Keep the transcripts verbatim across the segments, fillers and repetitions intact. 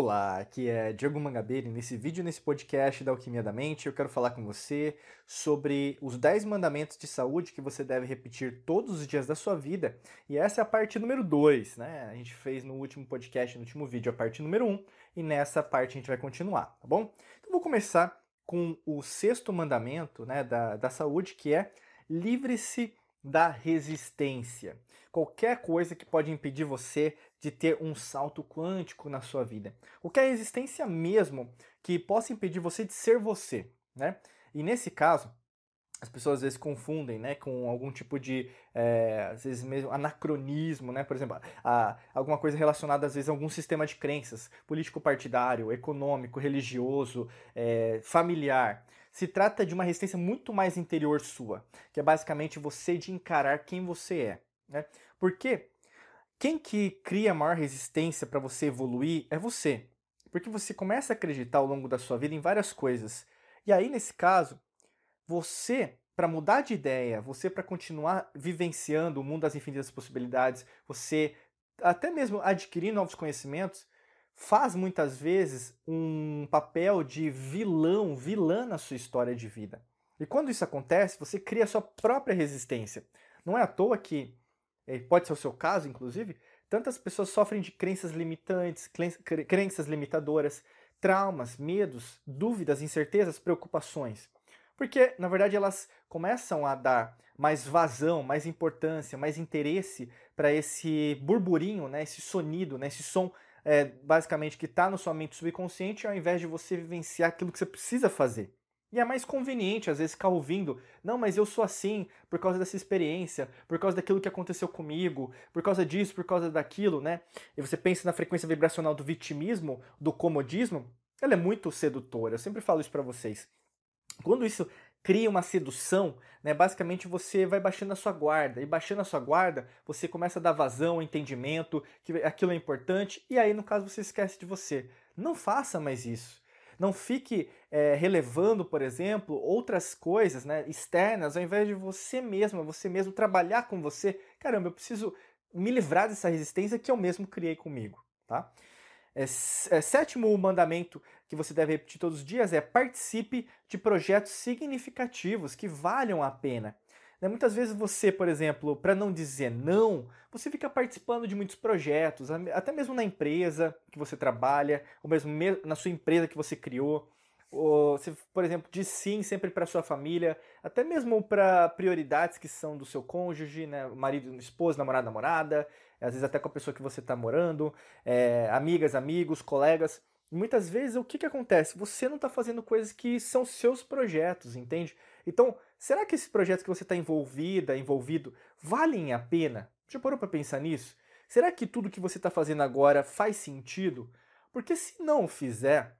Olá, aqui é Diego Mangabeira e nesse vídeo, nesse podcast da Alquimia da Mente, eu quero falar com você sobre os dez mandamentos de saúde que você deve repetir todos os dias da sua vida. E essa é a parte número dois, né? A gente fez no último podcast, no último vídeo, a parte número um, e nessa parte a gente vai continuar, tá bom? Então vou começar com o sexto mandamento, né, da, da saúde, que é livre-se da resistência. Qualquer coisa que pode impedir você de ter um salto quântico na sua vida. Qualquer resistência mesmo que possa impedir você de ser você, né? E nesse caso, as pessoas às vezes confundem, né, com algum tipo de, é, às vezes mesmo, anacronismo, né? Por exemplo, a, alguma coisa relacionada às vezes a algum sistema de crenças, político-partidário, econômico, religioso, é, familiar. Se trata de uma resistência muito mais interior sua, que é basicamente você de encarar quem você é, né? Porque quem que cria a maior resistência para você evoluir é você. Porque você começa a acreditar ao longo da sua vida em várias coisas. E aí, nesse caso, você, para mudar de ideia, você para continuar vivenciando o mundo das infinitas possibilidades, você até mesmo adquirir novos conhecimentos, faz muitas vezes um papel de vilão, vilã na sua história de vida. E quando isso acontece, você cria a sua própria resistência. Não é à toa que, pode ser o seu caso, inclusive, tantas pessoas sofrem de crenças limitantes, crenças limitadoras, traumas, medos, dúvidas, incertezas, preocupações. Porque, na verdade, elas começam a dar mais vazão, mais importância, mais interesse para esse burburinho, né, esse sonido, né, esse som É, basicamente que está na sua mente subconsciente, ao invés de você vivenciar aquilo que você precisa fazer. E é mais conveniente, às vezes, ficar ouvindo, não, mas eu sou assim por causa dessa experiência, por causa daquilo que aconteceu comigo, por causa disso, por causa daquilo, né? E você pensa na frequência vibracional do vitimismo, do comodismo, ela é muito sedutora, eu sempre falo isso para vocês. Quando isso cria uma sedução, né? Basicamente você vai baixando a sua guarda, e baixando a sua guarda, você começa a dar vazão ao entendimento, que aquilo é importante, e aí, no caso, você esquece de você. Não faça mais isso. Não fique é, relevando, por exemplo, outras coisas, né, externas, ao invés de você mesmo, você mesmo trabalhar com você. Caramba, eu preciso me livrar dessa resistência que eu mesmo criei comigo, tá? É, sétimo mandamento que você deve repetir todos os dias é participe de projetos significativos que valham a pena. Né? Muitas vezes você, por exemplo, para não dizer não, você fica participando de muitos projetos, até mesmo na empresa que você trabalha, ou mesmo na sua empresa que você criou. Ou você, por exemplo, diz sim sempre para sua família, até mesmo para prioridades que são do seu cônjuge, né? Marido, esposa, namorado, namorada, às vezes até com a pessoa que você está morando, é, amigas, amigos, colegas. E muitas vezes, o que, que acontece? Você não está fazendo coisas que são seus projetos, entende? Então, será que esses projetos que você está envolvida, envolvido, valem a pena? Já parou para pensar nisso? Será que tudo que você está fazendo agora faz sentido? Porque se não fizer,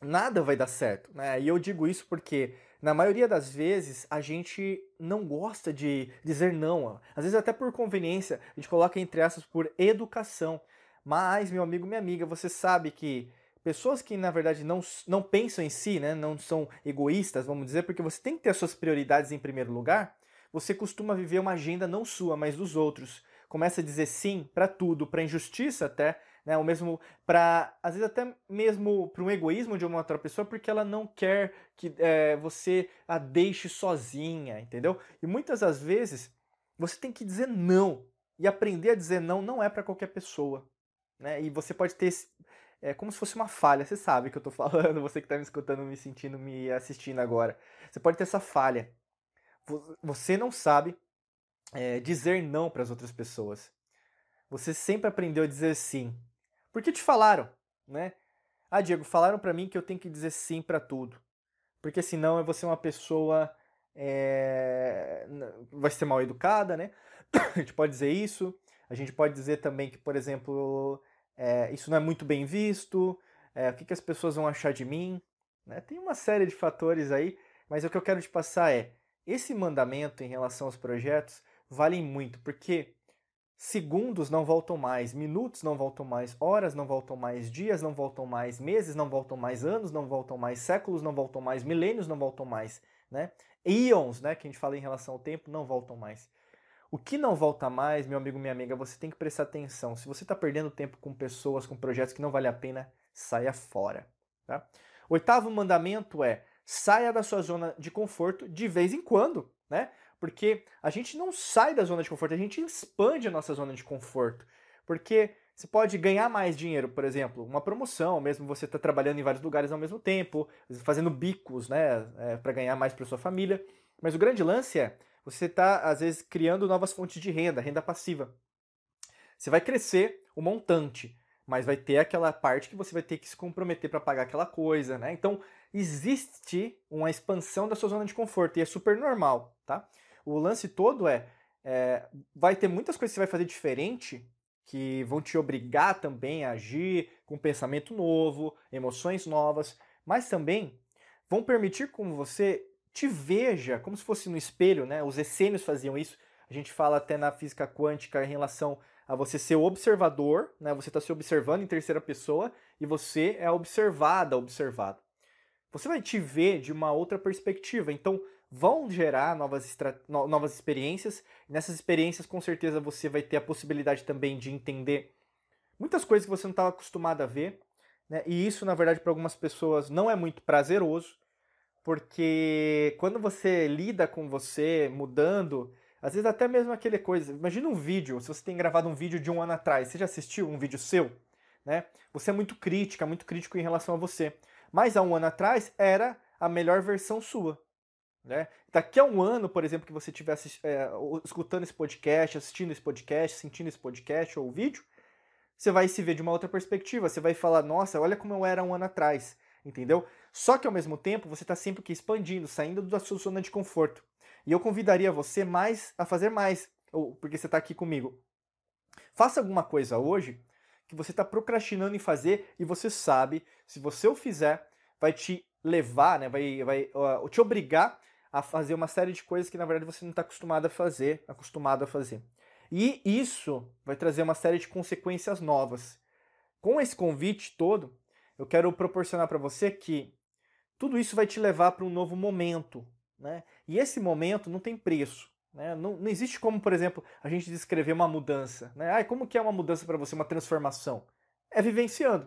nada vai dar certo, né? E eu digo isso porque, na maioria das vezes, a gente não gosta de dizer não. Às vezes, até por conveniência, a gente coloca entre aspas por educação. Mas, meu amigo, minha amiga, você sabe que pessoas que, na verdade, não, não pensam em si, né? Não são egoístas, vamos dizer, porque você tem que ter as suas prioridades em primeiro lugar, você costuma viver uma agenda não sua, mas dos outros. Começa a dizer sim para tudo, para injustiça até, né, ou mesmo para, às vezes até mesmo para um egoísmo de uma outra pessoa, porque ela não quer que é, você a deixe sozinha, entendeu? E muitas das vezes você tem que dizer não, e aprender a dizer não não é para qualquer pessoa, né? E você pode ter, esse, é como se fosse uma falha, você sabe o que eu tô falando, você que tá me escutando, me sentindo, me assistindo agora, você pode ter essa falha, você não sabe é, dizer não para as outras pessoas, você sempre aprendeu a dizer sim. Porque te falaram, né? Ah, Diego, falaram pra mim que eu tenho que dizer sim pra tudo. Porque senão eu vou ser uma pessoa... É... Vai ser mal educada, né? A gente pode dizer isso. A gente pode dizer também que, por exemplo, é... isso não é muito bem visto. É... O que, que as pessoas vão achar de mim? Né? Tem uma série de fatores aí. Mas o que eu quero te passar é... Esse mandamento em relação aos projetos vale muito. Porque... Segundos não voltam mais, minutos não voltam mais, horas não voltam mais, dias não voltam mais, meses não voltam mais, anos não voltam mais, séculos não voltam mais, milênios não voltam mais, né? Íons, né, que a gente fala em relação ao tempo, não voltam mais. O que não volta mais, meu amigo, minha amiga, você tem que prestar atenção. Se você está perdendo tempo com pessoas, com projetos que não vale a pena, saia fora. Tá? Oitavo mandamento é saia da sua zona de conforto de vez em quando, né? Porque a gente não sai da zona de conforto, a gente expande a nossa zona de conforto. Porque você pode ganhar mais dinheiro, por exemplo, uma promoção, mesmo você tá trabalhando em vários lugares ao mesmo tempo, fazendo bicos, né, é, para ganhar mais para sua família. Mas o grande lance é você tá, às vezes, criando novas fontes de renda, renda passiva. Você vai crescer o montante, mas vai ter aquela parte que você vai ter que se comprometer para pagar aquela coisa, né? Então, existe uma expansão da sua zona de conforto e é super normal, tá? O lance todo é, é vai ter muitas coisas que você vai fazer diferente que vão te obrigar também a agir com pensamento novo, emoções novas, mas também vão permitir como você te veja, como se fosse no espelho, né? Os essênios faziam isso. A gente fala até na física quântica em relação a você ser o observador, né? Você está se observando em terceira pessoa e você é observada, observado. Você vai te ver de uma outra perspectiva, então vão gerar novas, estra... novas experiências. Nessas experiências, com certeza, você vai ter a possibilidade também de entender muitas coisas que você não estava acostumado a ver, né? E isso, na verdade, para algumas pessoas não é muito prazeroso, porque quando você lida com você, mudando, às vezes até mesmo aquele coisa... Imagina um vídeo, se você tem gravado um vídeo de um ano atrás, você já assistiu um vídeo seu? Né? Você é muito crítica, muito crítico em relação a você. Mas há um ano atrás era a melhor versão sua. Né? Daqui a um ano, por exemplo, que você estiver é, escutando esse podcast, assistindo esse podcast, sentindo esse podcast ou vídeo, você vai se ver de uma outra perspectiva. Você vai falar, nossa, olha como eu era um ano atrás. Entendeu? Só que, ao mesmo tempo, você está sempre aqui expandindo, saindo da sua zona de conforto. E eu convidaria você mais a fazer mais, porque você está aqui comigo. Faça alguma coisa hoje que você está procrastinando em fazer e você sabe, se você o fizer, vai te levar, né? vai, vai uh, te obrigar a fazer uma série de coisas que, na verdade, você não está acostumado a fazer, acostumado a fazer. E isso vai trazer uma série de consequências novas. Com esse convite todo, eu quero proporcionar para você que tudo isso vai te levar para um novo momento, né? E esse momento não tem preço, né? Não, não existe como, por exemplo, a gente descrever uma mudança, né? Ah, como que é uma mudança para você, uma transformação? É vivenciando,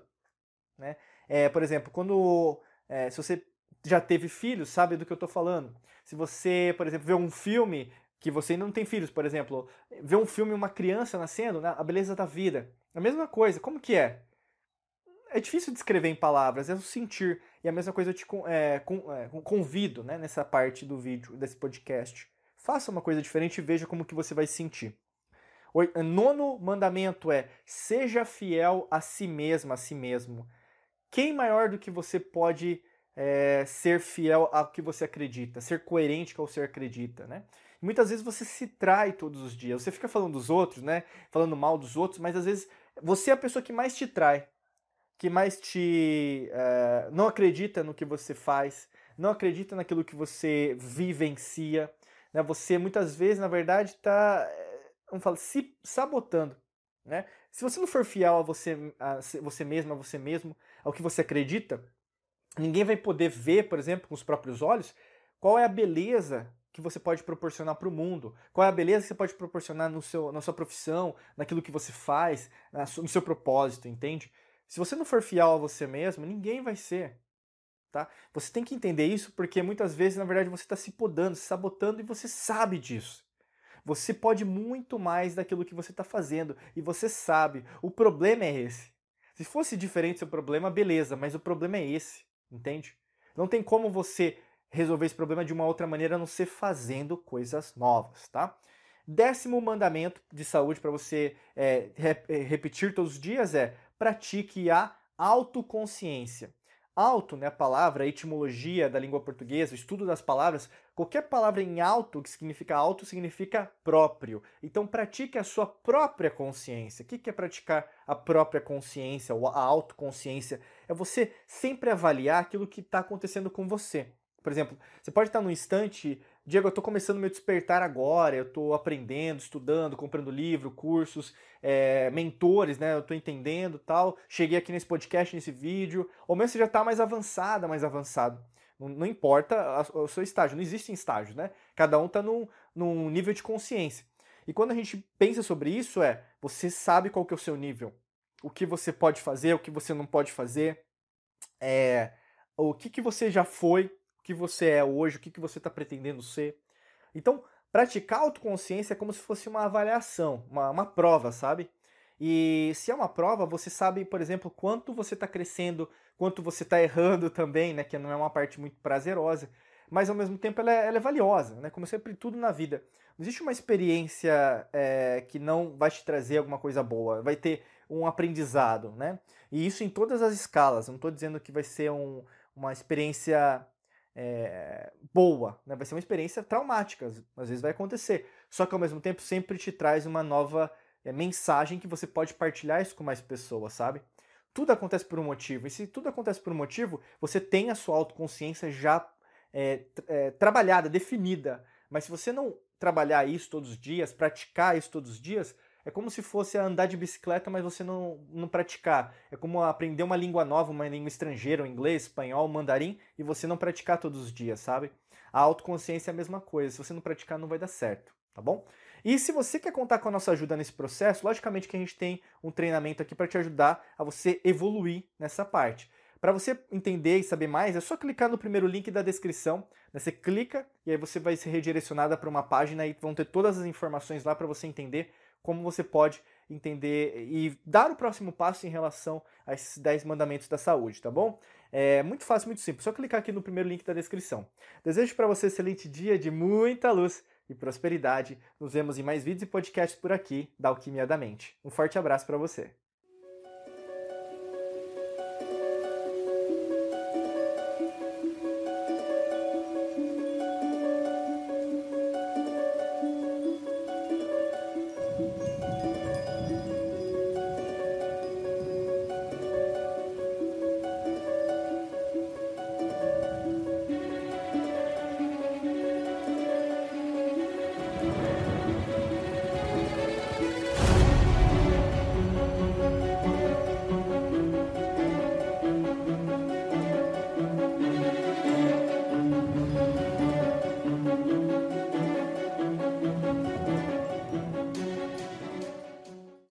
né? É, por exemplo, quando é, se você já teve filhos, sabe do que eu estou falando. Se você, por exemplo, vê um filme que você ainda não tem filhos, por exemplo, vê um filme uma criança nascendo, né? A beleza da vida. A mesma coisa, como que é? É difícil descrever em palavras, é o sentir. E a mesma coisa eu te é, convido, né, nessa parte do vídeo, desse podcast. Faça uma coisa diferente e veja como que você vai sentir. O nono mandamento é, seja fiel a si mesma, a si mesmo. Quem maior do que você pode é, ser fiel ao que você acredita, ser coerente com o que você acredita, né? Muitas vezes você se trai todos os dias, você fica falando dos outros, né, falando mal dos outros, mas às vezes você é a pessoa que mais te trai. Que mais te uh, não acredita no que você faz, não acredita naquilo que você vivencia, né? Você muitas vezes, na verdade, está, vamos falar, se sabotando, né? Se você não for fiel a você, a você mesmo, a você mesmo, ao que você acredita, ninguém vai poder ver, por exemplo, com os próprios olhos, qual é a beleza que você pode proporcionar para o mundo, qual é a beleza que você pode proporcionar no seu, na sua profissão, naquilo que você faz, no seu propósito, entende? Se você não for fiel a você mesmo, ninguém vai ser, tá? Você tem que entender isso porque muitas vezes, na verdade, você está se podando, se sabotando e você sabe disso. Você pode muito mais daquilo que você está fazendo e você sabe. O problema é esse. Se fosse diferente seu problema, beleza, mas o problema é esse, entende? Não tem como você resolver esse problema de uma outra maneira a não ser fazendo coisas novas, tá? Décimo mandamento de saúde para você é, repetir todos os dias é pratique a autoconsciência. Auto, né, a palavra, a etimologia da língua portuguesa, o estudo das palavras, qualquer palavra em auto, que significa auto, significa próprio. Então pratique a sua própria consciência. O que é praticar a própria consciência ou a autoconsciência? É você sempre avaliar aquilo que está acontecendo com você. Por exemplo, você pode estar num instante, Diego, eu estou começando meu despertar agora, eu estou aprendendo, estudando, comprando livro, cursos, é, mentores, né? Eu estou entendendo tal, cheguei aqui nesse podcast, nesse vídeo, ou mesmo você já está mais avançada, mais avançado. Não, não importa a, a, o seu estágio, não existem estágios, né? Cada um está num, num nível de consciência. E quando a gente pensa sobre isso, é, você sabe qual que é o seu nível, o que você pode fazer, o que você não pode fazer, é, o que, que você já foi, o que você é hoje, o que, que você está pretendendo ser. Então, praticar autoconsciência é como se fosse uma avaliação, uma, uma prova, sabe? E se é uma prova, você sabe, por exemplo, quanto você está crescendo, quanto você está errando também, né? Que não é uma parte muito prazerosa, mas ao mesmo tempo ela é, ela é valiosa, né? Como sempre, tudo na vida. Não existe uma experiência é, que não vai te trazer alguma coisa boa, vai ter um aprendizado, né? E isso em todas as escalas. Não estou dizendo que vai ser um, uma experiência é, boa, né? Vai ser uma experiência traumática, às vezes vai acontecer. Só que ao mesmo tempo sempre te traz uma nova é, mensagem que você pode partilhar isso com mais pessoas, sabe? Tudo acontece por um motivo. E se tudo acontece por um motivo, você tem a sua autoconsciência já é, é, trabalhada, definida. Mas se você não trabalhar isso todos os dias, praticar isso todos os dias, é como se fosse andar de bicicleta, mas você não, não praticar. É como aprender uma língua nova, uma língua estrangeira, o inglês, espanhol, mandarim, e você não praticar todos os dias, sabe? A autoconsciência é a mesma coisa. Se você não praticar, não vai dar certo, tá bom? E se você quer contar com a nossa ajuda nesse processo, logicamente que a gente tem um treinamento aqui para te ajudar a você evoluir nessa parte. Para você entender e saber mais, é só clicar no primeiro link da descrição, né? Você clica e aí você vai ser redirecionada para uma página e vão ter todas as informações lá para você entender como você pode entender e dar o próximo passo em relação a esses dez mandamentos da saúde, tá bom? É muito fácil, muito simples, só clicar aqui no primeiro link da descrição. Desejo para você um excelente dia de muita luz e prosperidade. Nos vemos em mais vídeos e podcasts por aqui da Alquimia da Mente. Um forte abraço para você.